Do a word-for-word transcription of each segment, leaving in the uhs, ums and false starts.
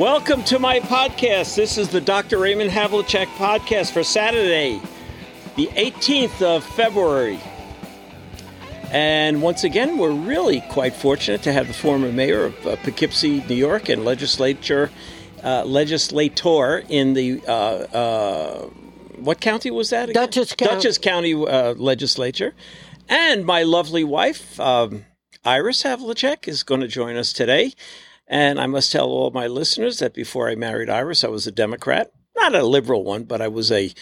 Welcome to my podcast. This is the Doctor Raymond Havlicek podcast for Saturday, the eighteenth of February. And once again, we're really quite fortunate to have the former mayor of uh, Poughkeepsie, New York, and legislature, uh, legislator in the, uh, uh, what county was that again? Dutchess County. Dutchess County uh, legislature. And my lovely wife, um, Iris Havlicek, is going to join us today. And I must tell all my listeners that before I married Iris, I was a Democrat. Not a liberal one, but I was a,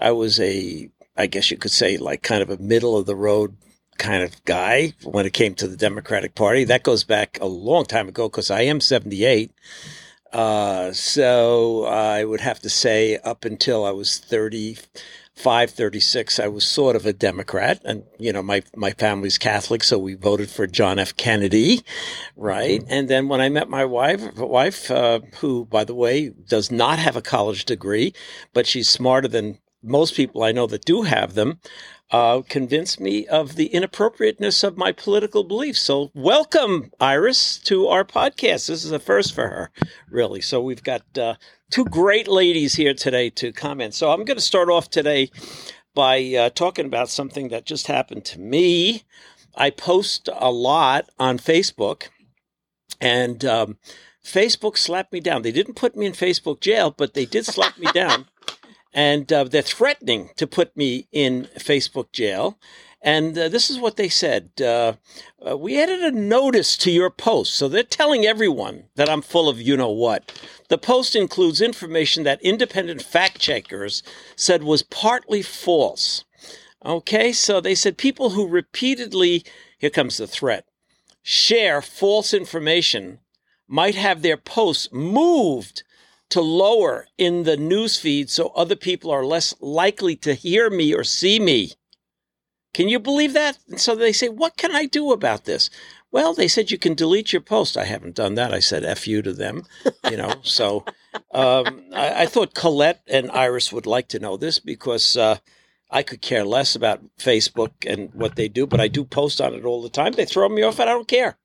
I was a, I guess you could say, like kind of a middle-of-the-road kind of guy when it came to the Democratic Party. That goes back a long time ago because I am seventy-eight. Uh, so I would have to say up until I was thirty-five, thirty-six, I was sort of a Democrat. And, you know, my, my family's Catholic, so we voted for John F. Kennedy, right? And then when I met my wife, wife uh, who, by the way, does not have a college degree, but she's smarter than most people I know that do have them, uh, convinced me of the inappropriateness of my political beliefs. So welcome, Iris, to our podcast. This is a first for her, really. So we've got uh, two great ladies here today to comment. So I'm going to start off today by uh, talking about something that just happened to me. I post a lot on Facebook, and um, Facebook slapped me down. They didn't put me in Facebook jail, but they did slap me down. And uh, they're threatening to put me in Facebook jail. And uh, this is what they said. Uh, uh, we added a notice to your post. So they're telling everyone that I'm full of you-know-what. The post includes information that independent fact-checkers said was partly false. Okay, so they said people who repeatedly, here comes the threat, share false information might have their posts moved to lower in the news feed so other people are less likely to hear me or see me. Can you believe that? And so they say, what can I do about this? Well, they said you can delete your post. I haven't done that. I said F you to them, you know. So um, I, I thought Colette and Iris would like to know this because uh, I could care less about Facebook and what they do, but I do post on it all the time. They throw me off and I don't care.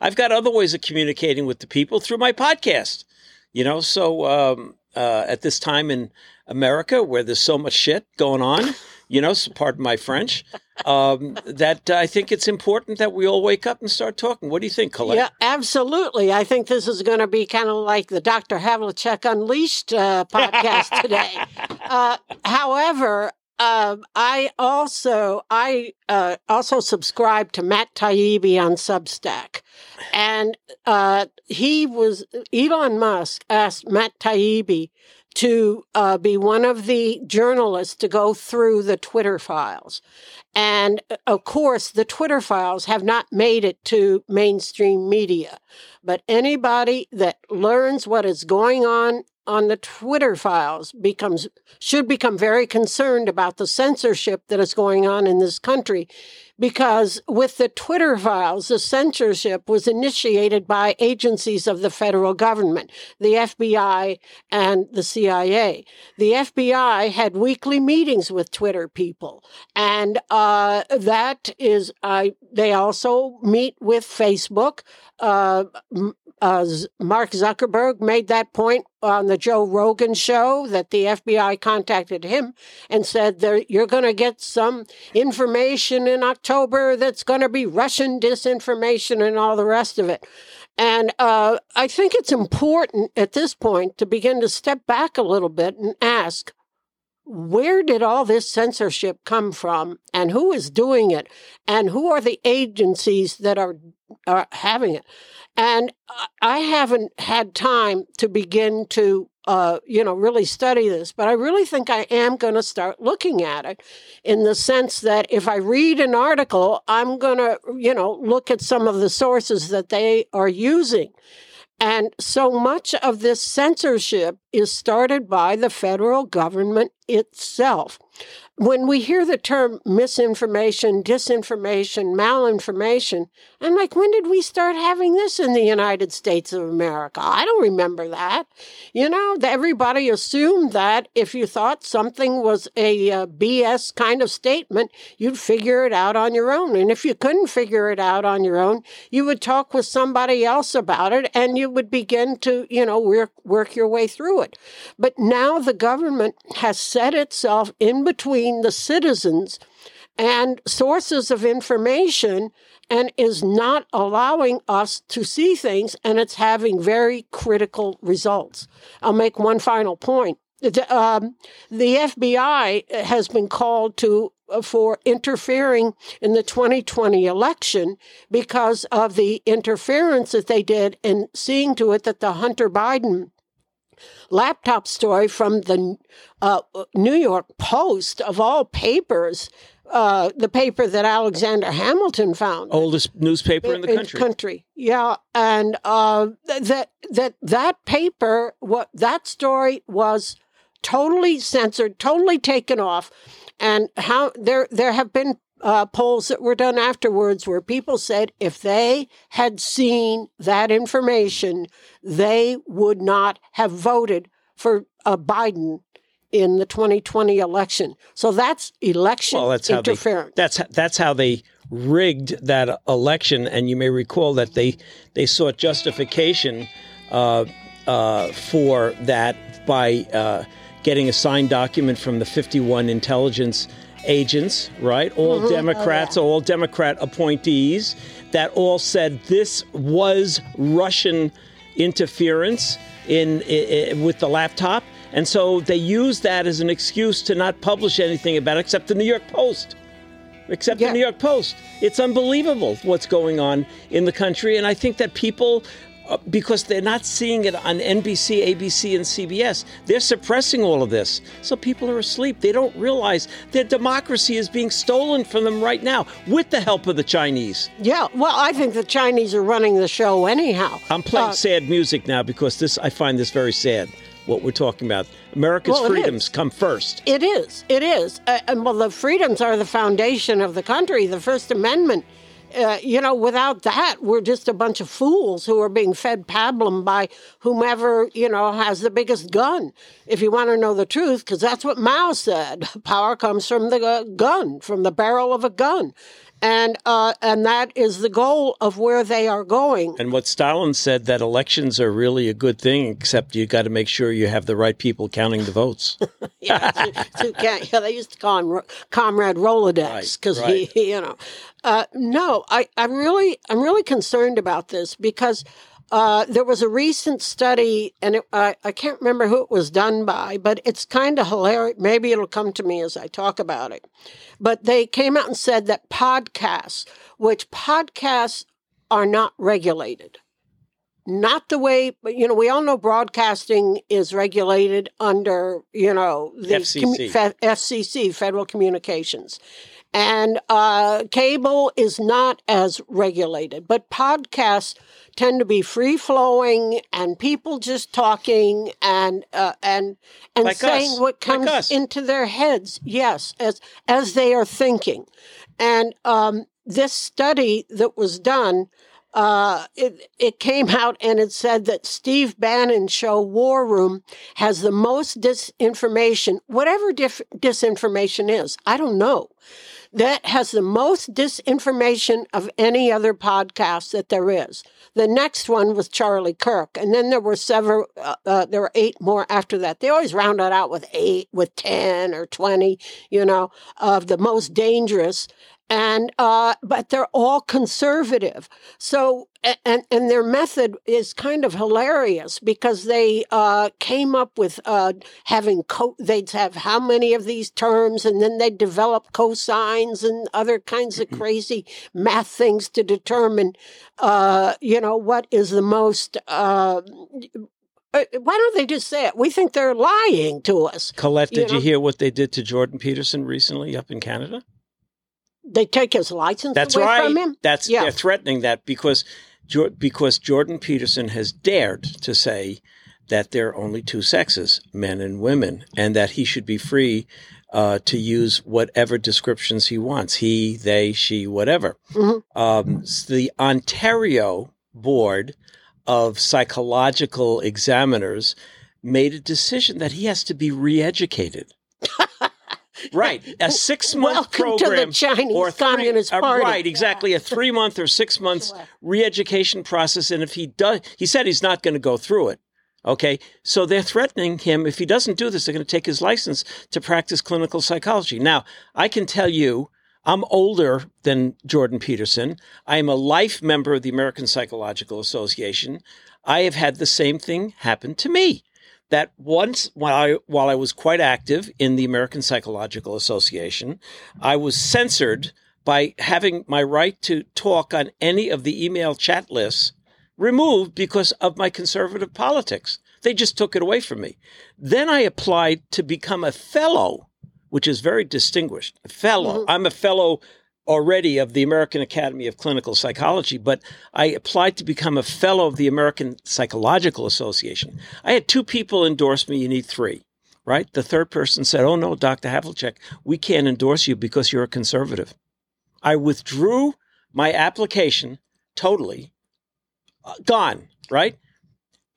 I've got other ways of communicating with the people through my podcast. You know, so um, uh, at this time in America where there's so much shit going on, you know, so pardon my French, um, that uh, I think it's important that we all wake up and start talking. What do you think, Colette? Yeah, absolutely. I think this is going to be kind of like the Doctor Havlicek Unleashed uh, podcast today. Uh, however, um, I also I uh, also subscribe to Matt Taibbi on Substack. And uh, he was, Elon Musk asked Matt Taibbi to uh, be one of the journalists to go through the Twitter files. And of course, the Twitter files have not made it to mainstream media. But anybody that learns what is going on on the Twitter files becomes should become very concerned about the censorship that is going on in this country, because with the Twitter files, the censorship was initiated by agencies of the federal government, the F B I and the C I A. The F B I had weekly meetings with Twitter people, and uh, that is, I they also meet with Facebook. Uh, Uh, Mark Zuckerberg made that point on the Joe Rogan show that the F B I contacted him and said, there, you're going to get some information in October that's going to be Russian disinformation and all the rest of it. And uh, I think it's important at this point to begin to step back a little bit and ask, where did all this censorship come from, and who is doing it, and who are the agencies that are, are having it? And I haven't had time to begin to, uh, you know, really study this, but I really think I am going to start looking at it in the sense that if I read an article, I'm going to, you know, look at some of the sources that they are using. And so much of this censorship is started by the federal government itself. when we hear the term misinformation, disinformation, malinformation, I'm like, when did we start having this in the United States of America? I don't remember that. You know, everybody assumed that if you thought something was a uh, B S kind of statement, you'd figure it out on your own. And if you couldn't figure it out on your own, you would talk with somebody else about it and you would begin to, you know, work, work your way through it. But now the government has set itself in between the citizens and sources of information and is not allowing us to see things, and it's having very critical results. I'll make one final point. The, um, the F B I has been called to for interfering in the twenty twenty election because of the interference that they did in seeing to it that the Hunter Biden laptop story from the uh, New York Post, of all papers, uh, the paper that Alexander Hamilton founded. Oldest newspaper in the country. In the country, yeah. And uh, that that that paper, what that story was totally censored, totally taken off. And how there there have been uh, polls that were done afterwards where people said if they had seen that information, they would not have voted for uh, Biden in the twenty twenty election. So that's election well, that's interference. How they, that's, that's how they rigged that election. And you may recall that they, they sought justification uh, uh, for that by uh, getting a signed document from the fifty-one intelligence agents, right? All mm-hmm. Democrats, oh, yeah. all Democrat appointees that all said this was Russian interference in, in, in with the laptop. And so they used that as an excuse to not publish anything about it, except the New York Post. Except yeah. the New York Post. It's unbelievable what's going on in the country. And I think that people, uh, because they're not seeing it on N B C, A B C, and C B S, they're suppressing all of this. So people are asleep. They don't realize their democracy is being stolen from them right now with the help of the Chinese. Yeah, well, I think the Chinese are running the show anyhow. I'm playing uh, sad music now because this I find this very sad. What we're talking about. America's well, freedoms is. come first. It is. It is. Uh, and well, the freedoms are the foundation of the country. The First Amendment, uh, you know, without that, we're just a bunch of fools who are being fed pablum by whomever, you know, has the biggest gun. If you want to know the truth, because that's what Mao said. Power comes from the uh, gun, from the barrel of a gun. And uh, and that is the goal of where they are going. And what Stalin said, that elections are really a good thing, except you got to make sure you have the right people counting the votes. yeah, to, to, yeah, they used to call him Comrade Rolodex because right, right. he, you know, uh, no, I I really I'm really concerned about this because uh, there was a recent study, and it, I I can't remember who it was done by, but it's kind of hilarious. Maybe it'll come to me as I talk about it. But they came out and said that podcasts, which podcasts are not regulated, not the way, you know, we all know broadcasting is regulated under, you know, the F C C, com- F C C Federal Communications. And uh, cable is not as regulated, but podcasts tend to be free-flowing and people just talking and uh, and and like saying us. what comes like into their heads. Yes, as as they are thinking. And um, this study that was done, uh, it it came out and it said that Steve Bannon's show War Room has the most disinformation, whatever dif- disinformation is. I don't know. That has the most disinformation of any other podcast that there is. The next one was Charlie Kirk, and then there were several. Uh, uh, there were eight more after that. They always round it out with eight, with ten or twenty. You know, of the most dangerous, and uh, but they're all conservative. So and and their method is kind of hilarious because they uh, came up with uh, having co- they'd have how many of these terms, and then they develop cosine. And other kinds of crazy math things to determine, uh, you know, what is the most. Uh, why don't they just say it? We think they're lying to us. Colette, did you, you hear what they did to Jordan Peterson recently up in Canada? They take his license That's away right. from him? That's right. Yeah. They're threatening that because because Jordan Peterson has dared to say that there are only two sexes, men and women, and that he should be free uh, to use whatever descriptions he wants, he, they, she, whatever. Mm-hmm. Um, the Ontario Board of Psychological Examiners made a decision that he has to be re-educated. Right. A six-month program. To the Chinese or three, Communist Party. Uh, right, exactly. Yeah. A three-month or six-month re-education process. And if he does, he said he's not going to go through it. Okay, so they're threatening him. If he doesn't do this, they're going to take his license to practice clinical psychology. Now, I can tell you, I'm older than Jordan Peterson. I am a life member of the American Psychological Association. I have had the same thing happen to me. That once, while I, while I was quite active in the American Psychological Association, I was censored by having my right to talk on any of the email chat lists removed because of my conservative politics. They just took it away from me. Then I applied to become a fellow, which is very distinguished. A fellow. Mm-hmm. I'm a fellow already of the American Academy of Clinical Psychology, but I applied to become a fellow of the American Psychological Association. I had two people endorse me. You need three, right? The third person said, oh, no, Doctor Havlicek, we can't endorse you because you're a conservative. I withdrew my application totally, uh, gone, right?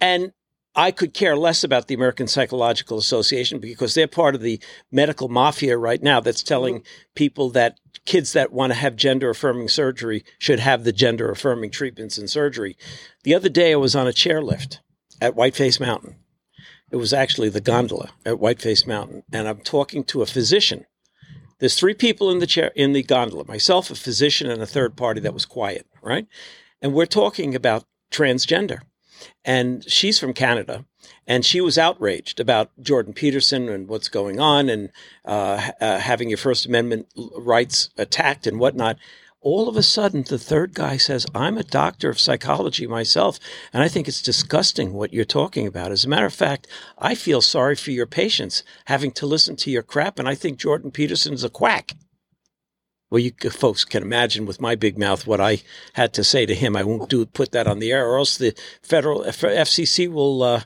And I could care less about the American Psychological Association because they're part of the medical mafia right now that's telling people that kids that want to have gender-affirming surgery should have the gender-affirming treatments and surgery. The other day, I was on a chairlift at Whiteface Mountain. It was actually the gondola at Whiteface Mountain, and I'm talking to a physician. There's three people in the chair in the gondola, myself, a physician, and a third party that was quiet, right? And we're talking about transgender. And she's from Canada, and she was outraged about Jordan Peterson and what's going on and uh, uh, having your First Amendment rights attacked and whatnot. All of a sudden, the third guy says, I'm a doctor of psychology myself, and I think it's disgusting what you're talking about. As a matter of fact, I feel sorry for your patients having to listen to your crap, and I think Jordan Peterson is a quack. Well, you folks can imagine with my big mouth what I had to say to him. I won't do put that on the air, or else the federal F C C will uh,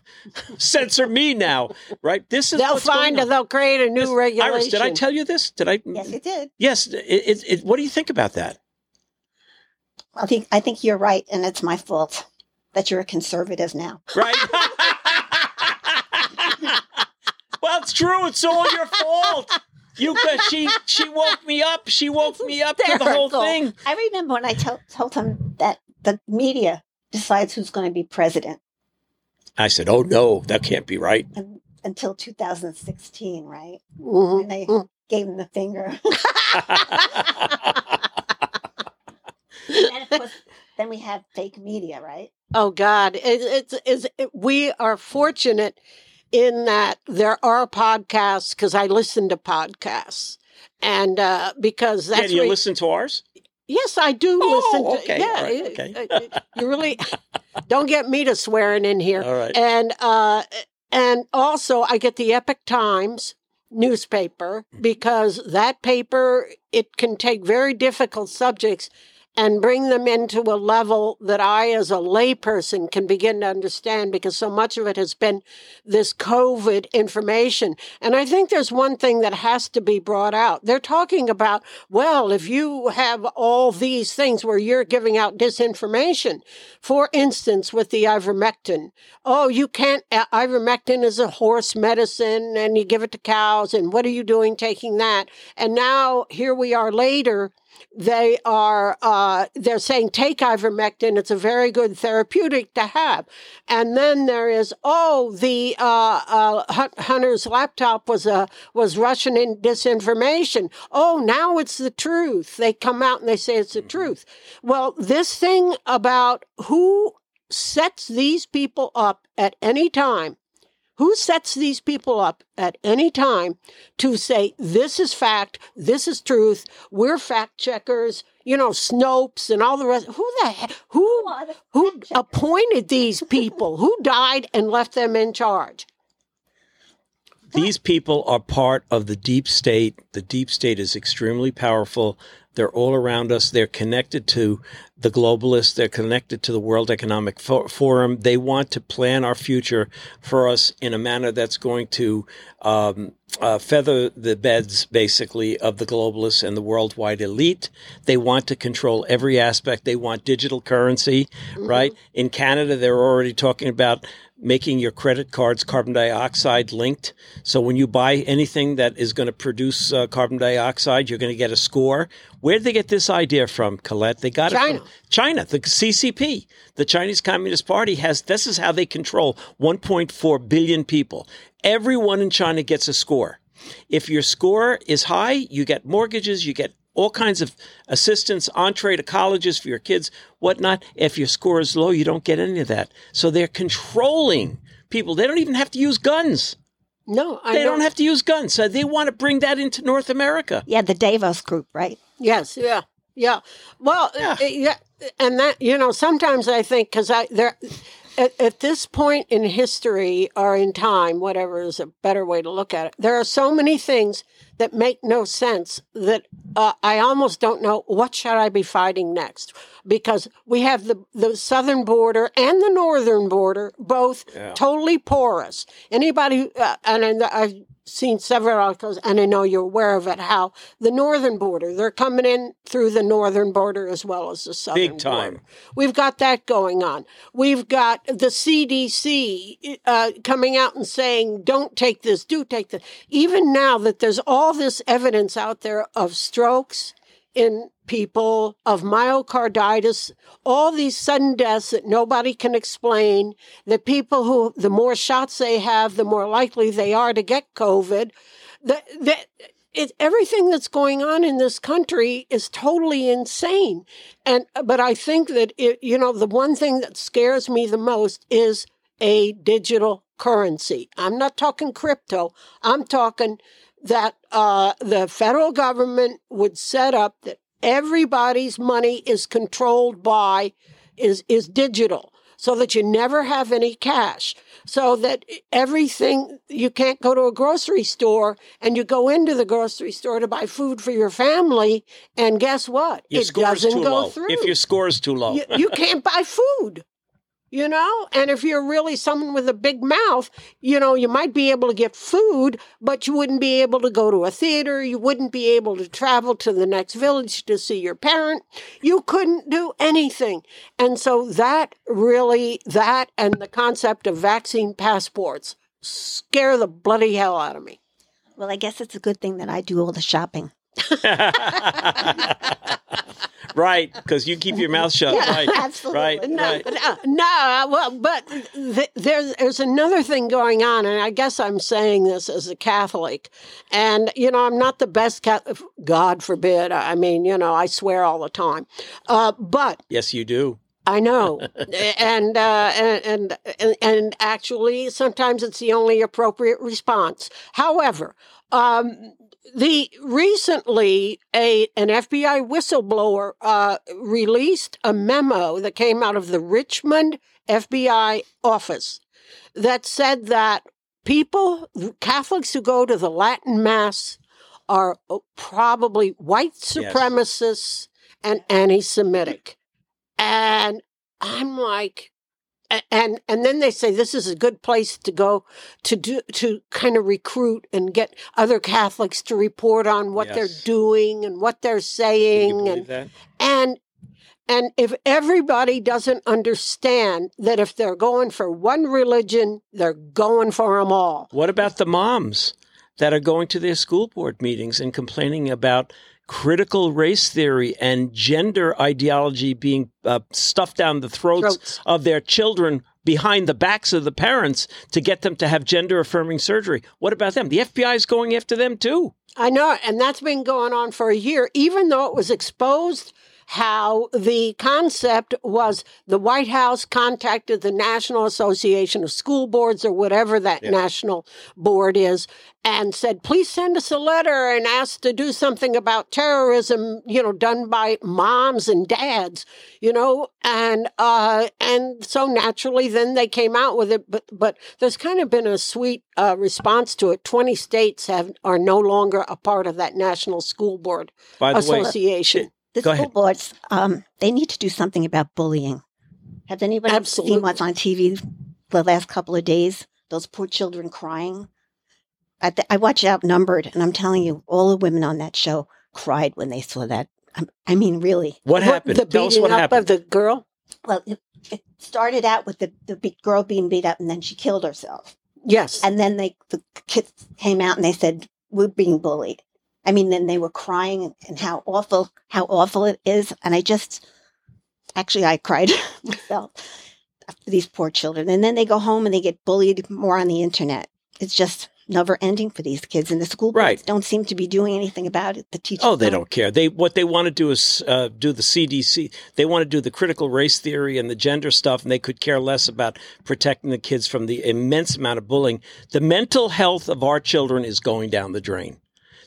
censor me now, right? This is they'll find and they'll create a new this, regulation. Iris, did I tell you this? Did I? Yes, you did. Yes. It, it, it, what do you think about that? I think I think you're right, and it's my fault that you're a conservative now. Right. Well, it's true. It's all your fault. You, she, she woke me up. She woke it's me up hysterical. To the whole thing. I remember when I tell, told him that the media decides who's going to be president. I said, oh, no, that can't be right. And, until two thousand sixteen, right? Mm-hmm. And they mm-hmm. gave him the finger. And of course, then we have fake media, right? Oh, God. It's, it's, it's, it, we are fortunate in that there are podcasts, because I listen to podcasts, and uh, because that's... Can yeah, you re- listen to ours? Yes, I do oh, listen to... okay, yeah, right, okay. You really... Don't get me to swearing in here. All right. And, uh, and also, I get the Epoch Times newspaper, because that paper, it can take very difficult subjects and bring them into a level that I, as a layperson, can begin to understand, because so much of it has been this COVID information. And I think there's one thing that has to be brought out. They're talking about, well, if you have all these things where you're giving out disinformation, for instance, with the ivermectin, oh, you can't, ivermectin is a horse medicine, and you give it to cows, and what are you doing taking that? And now, here we are later, They are, uh, they're saying take ivermectin. It's a very good therapeutic to have. And then there is, oh, the, uh, uh, Hunter's laptop was, uh, was Russian in disinformation. Oh, now it's the truth. They come out and they say it's the truth. Well, this thing about who sets these people up at any time, who sets these people up at any time to say, this is fact, this is truth, we're fact checkers, you know, Snopes and all the rest. Who the heck, who, who appointed these people? Who died and left them in charge? These people are part of the deep state. The deep state is extremely powerful. They're all around us. They're connected to the globalists. They're connected to the World Economic Forum. They want to plan our future for us in a manner that's going to um, uh, feather the beds, basically, of the globalists and the worldwide elite. They want to control every aspect. They want digital currency, mm-hmm. right? In Canada, they're already talking about making your credit cards carbon dioxide linked. So when you buy anything that is going to produce uh, carbon dioxide, you're going to get a score. Where did they get this idea from, Colette? They got China. it from China, the C C P. The Chinese Communist Party has, this is how they control one point four billion people. Everyone in China gets a score. If your score is high, you get mortgages, you get all kinds of assistance, entree to colleges for your kids, whatnot. If your score is low, you don't get any of that. So they're controlling people. They don't even have to use guns. No, I They don't, don't have to use guns. So they want to bring that into North America. Yeah, the Davos group, right? Yes, yeah, yeah. Well, yeah. yeah and that, you know, sometimes I think, because I, there, at, at this point in history or in time, whatever is a better way to look at it, there are so many things that make no sense that uh, I almost don't know what should I be fighting next, because we have the, the southern border and the northern border both yeah. totally porous. Anybody, uh, and I, I've seen several articles, and I know you're aware of it, how the northern border, they're coming in through the northern border as well as the southern border. Big time. Border. We've got that going on. We've got the C D C uh, coming out and saying, don't take this, do take this. Even now that there's all this evidence out there of strokes in people, of myocarditis, all these sudden deaths that nobody can explain, the people who, the more shots they have, the more likely they are to get COVID. The, the, it, everything that's going on in this country is totally insane. And but I think that, it, you know, the one thing that scares me the most is a digital currency. I'm not talking crypto. I'm talking that uh, the federal government would set up that everybody's money is controlled by, is is digital, so that you never have any cash, so that everything, you can't go to a grocery store and you go into the grocery store to buy food for your family, and guess what? Your it doesn't go low. Through. If your score is too low. you, you can't buy food. You know, and if you're really someone with a big mouth, you know, you might be able to get food, but you wouldn't be able to go to a theater. You wouldn't be able to travel to the next village to see your parent. You couldn't do anything. And so that really, that and the concept of vaccine passports scare the bloody hell out of me. Well, I guess it's a good thing that I do all the shopping. Right, because you keep your mouth shut. Yeah, right, absolutely. Right, no, right. no, no. Well, but th- there's there's another thing going on, and I guess I'm saying this as a Catholic, and you know I'm not the best Catholic. God forbid. I mean, you know, I swear all the time. Uh, but yes, you do. I know, and, uh, and and and actually, sometimes it's the only appropriate response. However. Um, The recently, a an F B I whistleblower uh, released a memo that came out of the Richmond F B I office that said that people, Catholics who go to the Latin Mass, are probably white supremacists yes. and anti-Semitic. And I'm like... And and then they say this is a good place to go to do to kind of recruit and get other Catholics to report on what yes. they're doing and what they're saying. Can you believe that? and and if everybody doesn't understand that if they're going for one religion, they're going for them all. What about the moms that are going to their school board meetings and complaining about critical race theory and gender ideology being uh, stuffed down the throats, throats of their children behind the backs of the parents to get them to have gender-affirming surgery? What about them? The F B I is going after them, too. I know, and that's been going on for a year, even though it was exposed how the concept was the White House contacted the National Association of School Boards or whatever that yeah. national board is and said, please send us a letter and ask to do something about terrorism, you know, done by moms and dads, you know, and uh, and so naturally then they came out with it. But, but there's kind of been a sweet uh, response to it. twenty states have are no longer a part of that National School Board by the Association. Way, it, The Go school ahead. boards, um, they need to do something about bullying. Has anybody Absolutely. seen what's on T V the last couple of days? Those poor children crying. I, th- I watch Outnumbered, and I'm telling you, all the women on that show cried when they saw that. I, I mean, really. What happened? The Tell us what up happened. of the girl? Well, it, it started out with the, the girl being beat up, and then she killed herself. Yes. And then they, the kids came out, and they said, we're being bullied. I mean, then they were crying and how awful, how awful it is. And I just, actually, I cried myself, these poor children. And then they go home and they get bullied more on the internet. It's just never ending for these kids. And the school boards right. don't seem to be doing anything about it. The teachers. Oh, they don't, don't care. They What they want to do is uh, do the C D C. They want to do the critical race theory and the gender stuff. And they could care less about protecting the kids from the immense amount of bullying. The mental health of our children is going down the drain.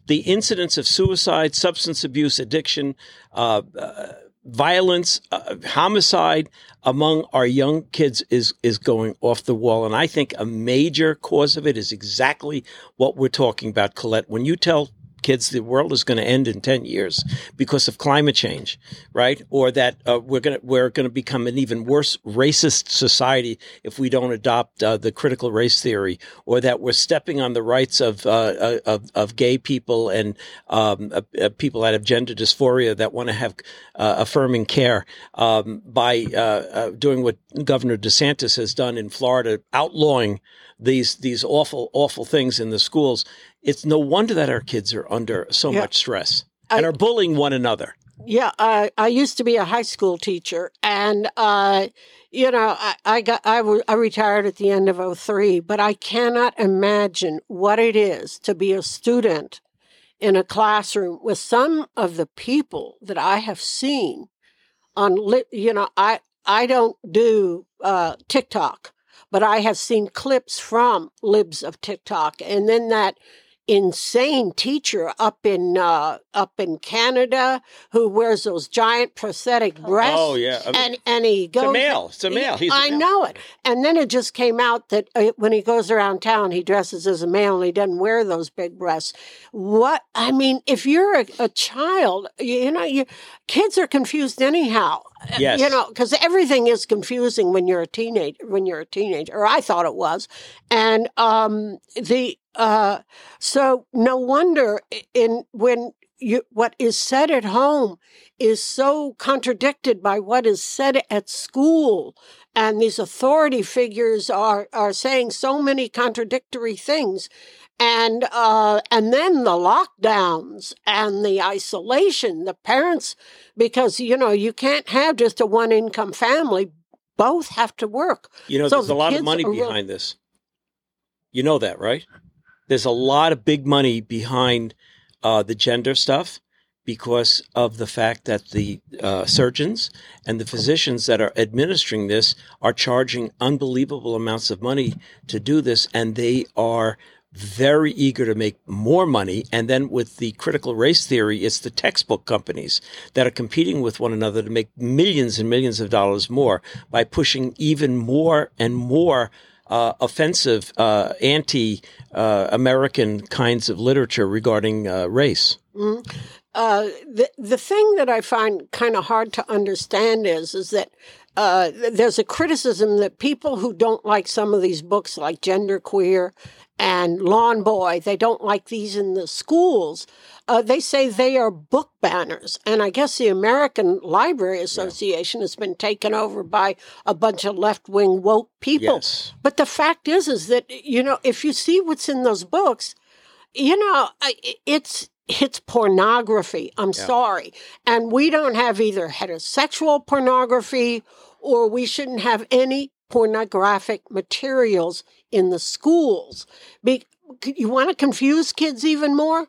The incidence of suicide, substance abuse, addiction, uh, uh, violence, uh, homicide among our young kids is is going off the wall. And I think a major cause of it is exactly what we're talking about, Colette. When you tell kids the world is going to end in ten years because of climate change, right? Or that uh, we're going to we're going to become an even worse racist society if we don't adopt uh, the critical race theory, or that we're stepping on the rights of uh, of, of gay people and um, uh, people that have gender dysphoria that want to have uh, affirming care um, by uh, uh, doing what Governor DeSantis has done in Florida, outlawing these these awful awful things in the schools. It's no wonder that our kids are under so yeah. much stress and I, are bullying one another. Yeah, I, I used to be a high school teacher, and uh, you know, I, I got I, w- I retired at the end of oh three, but I cannot imagine what it is to be a student in a classroom with some of the people that I have seen on. Li- you know, I I don't do uh, TikTok, but I have seen clips from libs of TikTok, and then that insane teacher up in uh, up in Canada who wears those giant prosthetic breasts. Oh yeah, I mean, and and he goes. It's a male. It's a male. He's a male. I know it. And then it just came out that uh, when he goes around town, he dresses as a male and he doesn't wear those big breasts. What I mean, if you're a, a child, you, you know, you kids are confused anyhow. Yes. You know, because everything is confusing when you're a teenager. When you're a teenager, or I thought it was, and um, the. Uh, so no wonder in when you, what is said at home is so contradicted by what is said at school. And these authority figures are, are saying so many contradictory things. And, uh, and then the lockdowns and the isolation, the parents, because, you know, you can't have just a one income family. Both have to work. You know, so there's the a lot of money behind really- this. You know that, right? There's a lot of big money behind uh, the gender stuff because of the fact that the uh, surgeons and the physicians that are administering this are charging unbelievable amounts of money to do this, and they are very eager to make more money. And then with the critical race theory, it's the textbook companies that are competing with one another to make millions and millions of dollars more by pushing even more and more Uh, offensive, uh, anti-American uh, kinds of literature regarding uh, race. Mm. Uh, the the thing that I find kind of hard to understand is is that uh, there's a criticism that people who don't like some of these books, like Genderqueer and Lawn Boy, they don't like these in the schools. Uh, they say they are book banners. And I guess the American Library Association yeah. has been taken over by a bunch of left-wing woke people. Yes. But the fact is, is that, you know, if you see what's in those books, you know, it's it's pornography. I'm yeah. sorry. And we don't have either heterosexual pornography, or we shouldn't have any pornographic materials in the schools. Be, you want to confuse kids even more?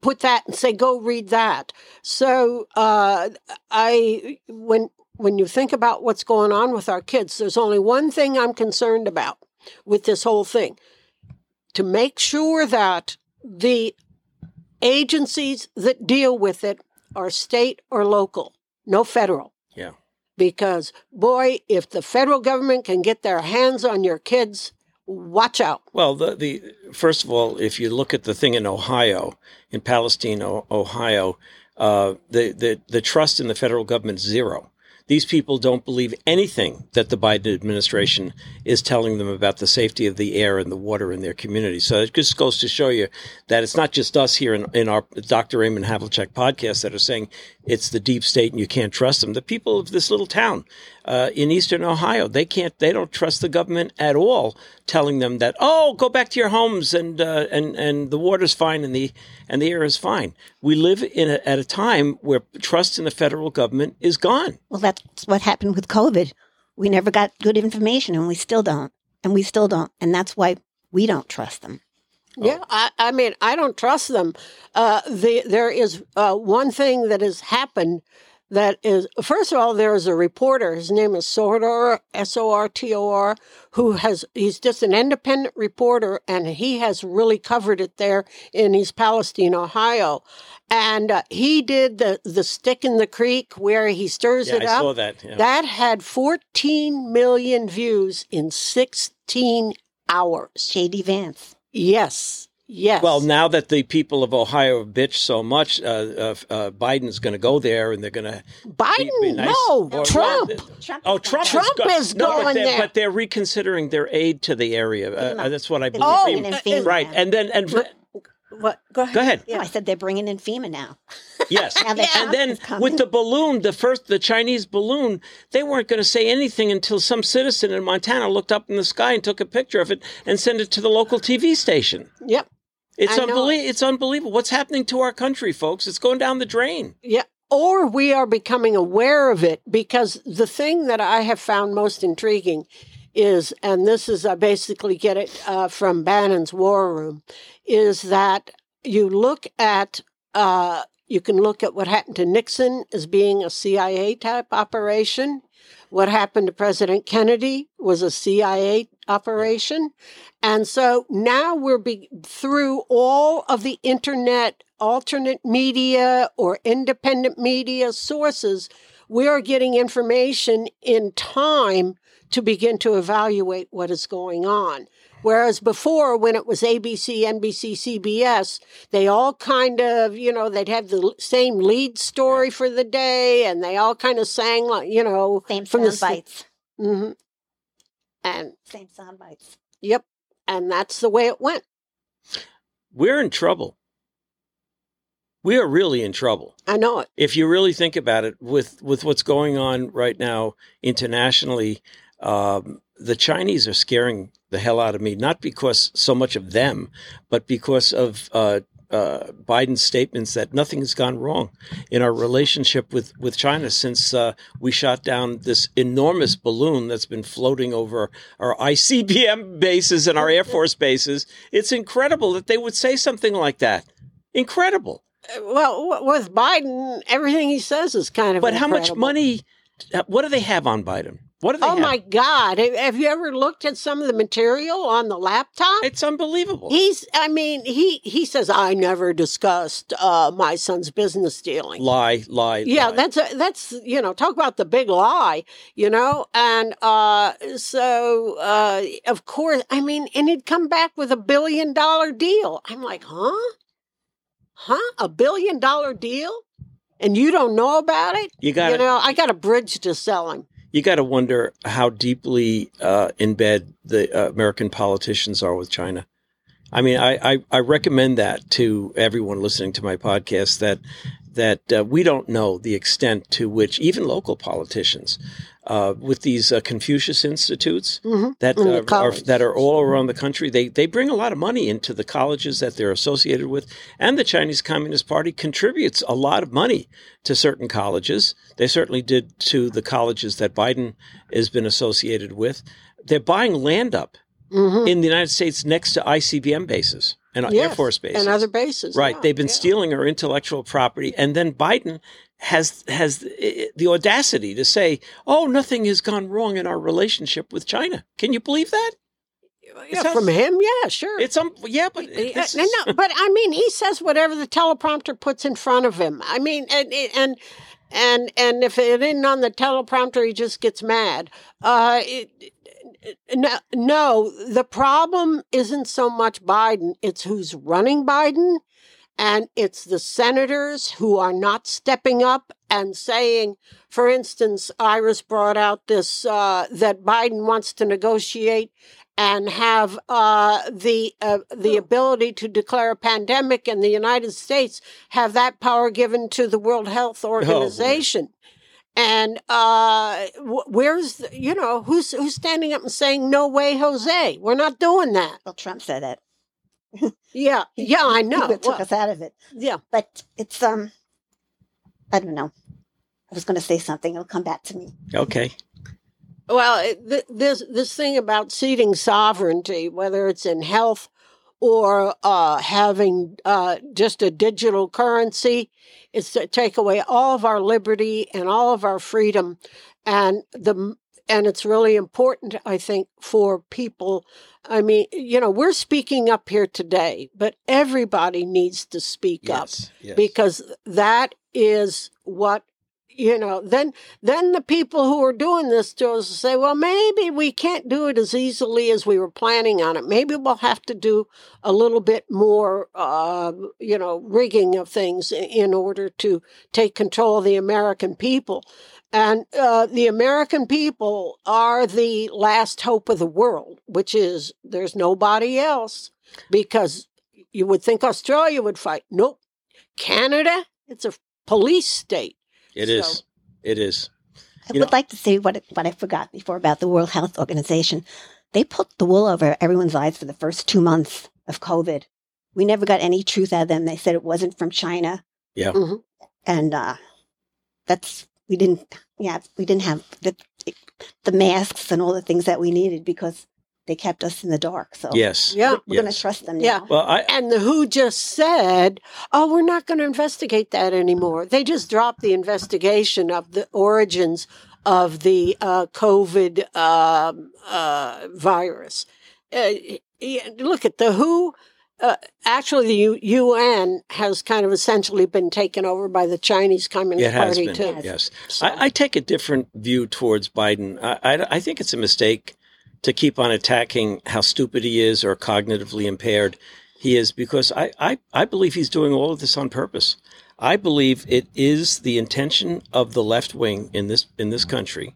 put that and say, go read that. So uh, I when when you think about what's going on with our kids, there's only one thing I'm concerned about with this whole thing. To make sure that the agencies that deal with it are state or local, no federal. Yeah. Because, boy, if the federal government can get their hands on your kids, watch out. Well, the, the first of all, if you look at the thing in Ohio, in Palestine, Ohio, uh, the, the, the trust in the federal government is zero. These people don't believe anything that the Biden administration is telling them about the safety of the air and the water in their community. So it just goes to show you that it's not just us here in, in our Doctor Raymond Havlicek podcast that are saying it's the deep state and you can't trust them. The people of this little town uh, in eastern Ohio, they can't, they don't trust the government at all, telling them that, oh, go back to your homes and uh, and and the water's fine and the and the air is fine. We live in a, at a time where trust in the federal government is gone. Well, that's That's what happened with COVID. We never got good information, and we still don't, and we still don't, and that's why we don't trust them. Oh. Yeah, I, I mean, I don't trust them. Uh, the, there is uh, one thing that has happened that is, first of all, there is a reporter. His name is Sortor, S O R T O R, who has, he's just an independent reporter, and he has really covered it there in East Palestine, Ohio. And uh, he did the, the stick in the creek where he stirs yeah, it I up. I saw that. Yeah. That had fourteen million views in sixteen hours. Shady Vance. Yes. Yes. Well, now that the people of Ohio have bitched so much, uh, uh, uh, Biden's going to go there and they're going to. Biden? Be, be nice. No. Or, Trump. Or, uh, Trump. Oh, Trump, Trump is, go- is no, going but there. But they're reconsidering their aid to the area. Uh, that's what I believe. Oh, FEMA. FEMA. Right. And then. And, what? What? Go ahead. Go ahead. Yeah. No, I said they're bringing in FEMA now. Yes. now yeah. And then with the balloon, the first, the Chinese balloon, they weren't going to say anything until some citizen in Montana looked up in the sky and took a picture of it and sent it to the local T V station. Yep. It's, unbelie- it's unbelievable. What's happening to our country, folks? It's going down the drain. Yeah. Or we are becoming aware of it, because the thing that I have found most intriguing is, and this is, I basically get it uh, from Bannon's War Room, is that you look at, uh, you can look at what happened to Nixon as being a C I A-type operation. What happened to President Kennedy was a C I A operation. And so now we're be- through all of the internet, alternate media, or independent media sources, we are getting information in time to begin to evaluate what is going on. Whereas before, when it was A B C, N B C, C B S, they all kind of, you know, they'd have the same lead story for the day, and they all kind of sang, like, you know. Same from sound the, bites. Mm-hmm. And same sound bites. Yep. And that's the way it went. We're in trouble. We are really in trouble. I know it. If you really think about it, with, with what's going on right now internationally, um, the Chinese are scaring the hell out of me, not because so much of them, but because of uh, uh, Biden's statements that nothing has gone wrong in our relationship with, with China since uh, we shot down this enormous balloon that's been floating over our I C B M bases and our Air Force bases. It's incredible that they would say something like that. Incredible. Well, with Biden, everything he says is kind of But incredible. How much money, what do they have on Biden? What do they oh, have? My God. Have you ever looked at some of the material on the laptop? It's unbelievable. He's, I mean, he, he says, I never discussed uh, my son's business dealing. Lie, lie, yeah, lie. that's, a, that's you know, talk about the big lie, you know? And uh, so, uh, of course, I mean, and he'd come back with a billion dollar deal. I'm like, huh? Huh? A billion dollar deal? And you don't know about it? You got, you know, I got a bridge to sell him. You got to wonder how deeply uh, in bed the uh, American politicians are with China. I mean, I, I, I recommend that to everyone listening to my podcast, that that uh, we don't know the extent to which even local politicians uh, with these uh, Confucius Institutes mm-hmm. that uh, are that are all around the country, they, they bring a lot of money into the colleges that they're associated with. And the Chinese Communist Party contributes a lot of money to certain colleges. They certainly did to the colleges that Biden has been associated with. They're buying land up mm-hmm. in the United States next to I C B M bases. and yes, Air Force bases. And other bases. Right. Yeah, They've been yeah. stealing our intellectual property. And then Biden has has the audacity to say, oh, nothing has gone wrong in our relationship with China. Can you believe that? Yeah, sounds, from him, yeah, sure. It's um, yeah, but yeah, is... no, but I mean, he says whatever the teleprompter puts in front of him. I mean, and and and and if it isn't on the teleprompter, he just gets mad. Uh, it, no, no, the problem isn't so much Biden; it's who's running Biden, and it's the senators who are not stepping up and saying, for instance, Iris brought out this uh, that Biden wants to negotiate and have uh, the uh, the ability to declare a pandemic in the United States, have that power given to the World Health Organization. Oh. And uh, where's, you know, who's who's standing up and saying, no way, Jose, we're not doing that? Well, Trump said it. yeah, yeah, I know. He took well, us out of it. Yeah. But it's, um, I don't know. I was going to say something. It'll come back to me. Okay. Well, th- this this thing about ceding sovereignty, whether it's in health or uh, having uh, just a digital currency, is to take away all of our liberty and all of our freedom, and the and it's really important, I think, for people. I mean, you know, we're speaking up here today, but everybody needs to speak yes, up yes. because that is what. You know, then then the people who are doing this to us say, well, maybe we can't do it as easily as we were planning on it. Maybe we'll have to do a little bit more, uh, you know, rigging of things in order to take control of the American people. And uh, the American people are the last hope of the world, which is there's nobody else, because you would think Australia would fight. Nope. Canada, it's a police state. It so. is. It is. You I would know. like to say what what I forgot before about the World Health Organization. They pulled the wool over everyone's eyes for the first two months of COVID. We never got any truth out of them. They said it wasn't from China. Yeah. Mm-hmm. And uh, that's we didn't. Yeah, we didn't have the the masks and all the things that we needed because they kept us in the dark. So yes, yeah, we're, we're yes. going to trust them. Now. Yeah. Well, I, and the W H O just said, "Oh, we're not going to investigate that anymore." They just dropped the investigation of the origins of the uh, COVID uh, uh, virus. Uh, look at the W H O. Uh, actually, the U- U N has kind of essentially been taken over by the Chinese Communist it has Party been, too. Yes, so. I, I take a different view towards Biden. I, I, I think it's a mistake to keep on attacking how stupid he is or cognitively impaired he is, because I, I, I believe he's doing all of this on purpose. I believe it is the intention of the left wing in this in this country,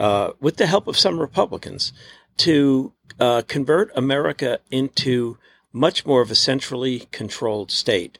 uh, with the help of some Republicans, to uh, convert America into much more of a centrally controlled state,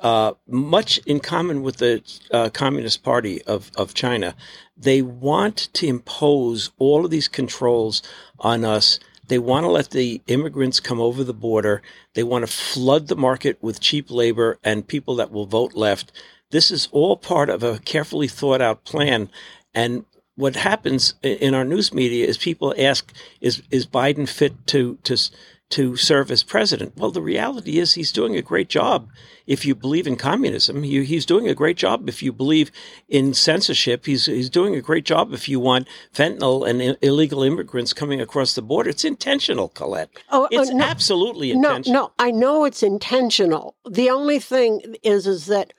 uh, much in common with the uh, Communist Party of, of China. They want to impose all of these controls on us. They want to let the immigrants come over the border. They want to flood the market with cheap labor and people that will vote left. This is all part of a carefully thought out plan. And what happens in our news media is people ask, is, is Biden fit to, to, to serve as president? Well, the reality is he's doing a great job. If you believe in communism, you, he's doing a great job. If you believe in censorship, he's he's doing a great job. If you want fentanyl and i- illegal immigrants coming across the border, it's intentional, Colette. Oh, it's oh, no, absolutely intentional. No, no, I know it's intentional. The only thing is, is that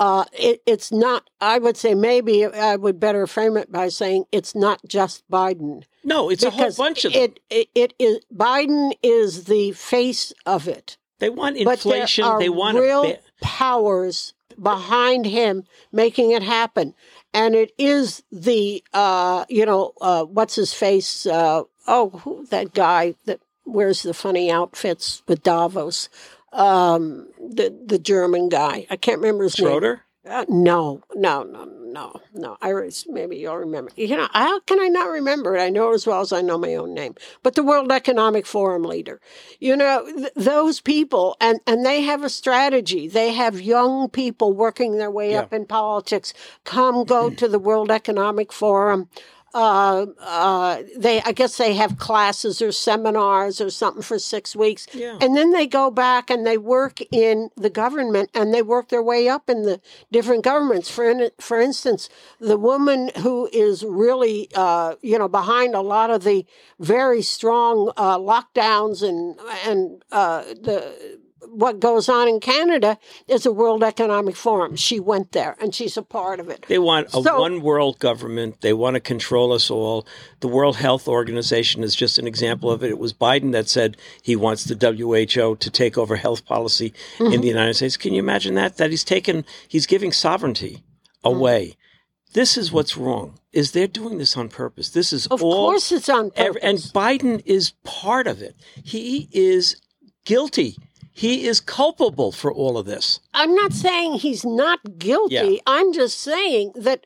uh, it, it's not. I would say maybe I would better frame it by saying it's not just Biden. No, it's a whole bunch of them. It, it, it is Biden is the face of it. They want inflation. But there are they want real ba- powers behind him making it happen, and it is the uh, you know uh, what's his face? Uh, oh, who, that guy that wears the funny outfits with Davos, um, the the German guy. I can't remember his Schroeder? name. Uh, no, no, no, no, no. Iris, maybe you'll remember. You know, how can I not remember it? I know it as well as I know my own name. But the World Economic Forum leader, you know, th- those people, and, and they have a strategy. They have young people working their way yeah. up in politics. Come go to the World Economic Forum. Uh, uh, they, I guess they have classes or seminars or something for six weeks. Yeah. And then they go back and they work in the government and they work their way up in the different governments. For in, for instance, the woman who is really, uh, you know, behind a lot of the very strong uh, lockdowns and, and uh, the... what goes on in Canada is a World Economic Forum. She went there, and she's a part of it. They want a so, one world government. They want to control us all. The World Health Organization is just an example of it. It was Biden that said he wants the W H O to take over health policy mm-hmm. in the United States. Can you imagine that? That he's taken, he's giving sovereignty away. Mm-hmm. This is what's wrong, is they're doing this on purpose. This is of all... Of course it's on purpose. And Biden is part of it. He is guilty. He is culpable for all of this. I'm not saying he's not guilty. Yeah. I'm just saying that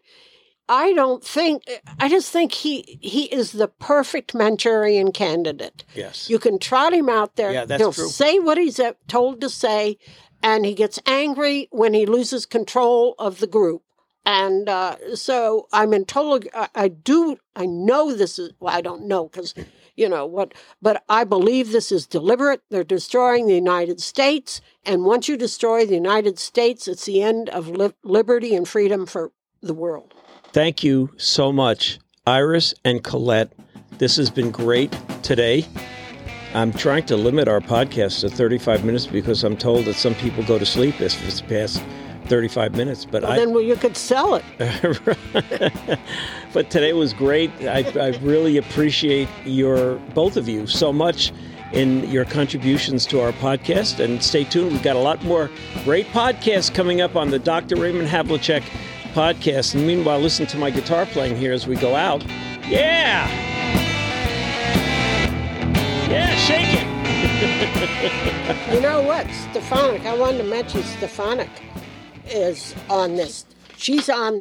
I don't think, I just think he he is the perfect Manchurian candidate. Yes. You can trot him out there. Yeah, that's He'll true. Say what he's told to say, and he gets angry when he loses control of the group. And uh, so I'm in total, I, I do, I know this is, well, I don't know because... You know what? But I believe this is deliberate. They're destroying the United States. And once you destroy the United States, it's the end of li- liberty and freedom for the world. Thank you so much, Iris and Colette. This has been great today. I'm trying to limit our podcast to thirty-five minutes because I'm told that some people go to sleep if it's past thirty-five minutes, but well, I... Then well, you could sell it. But today was great. I, I really appreciate your, both of you, so much in your contributions to our podcast. And stay tuned. We've got a lot more great podcasts coming up on the Doctor Raymond Havlicek podcast. And meanwhile, listen to my guitar playing here as we go out. Yeah! Yeah, shake it! You know what? Stefanik, I wanted to mention Stefanik is on this. She's on